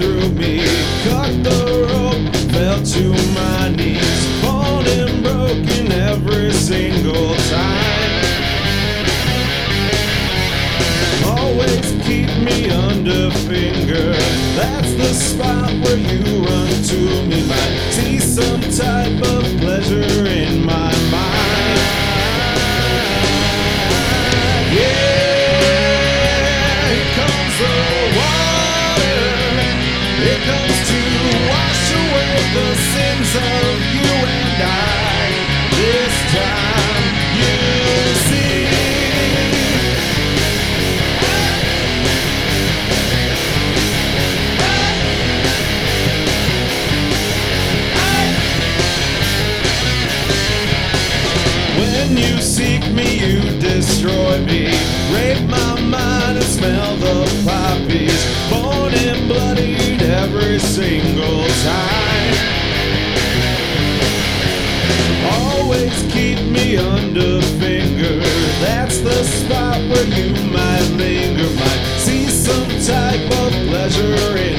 through me. Cut the rope, fell to my knees, fallen and broken every single time. Always keep me under finger, that's the spot where you run to me. Might see some type of pleasure in my mind. Yeah. The sins of you and I, this time you see. When you seek me, you destroy me. Rape my mind and smell the poppies. Born and bloodied every single time. Always keep me under finger, that's the spot where you might linger, might see some type of pleasure in.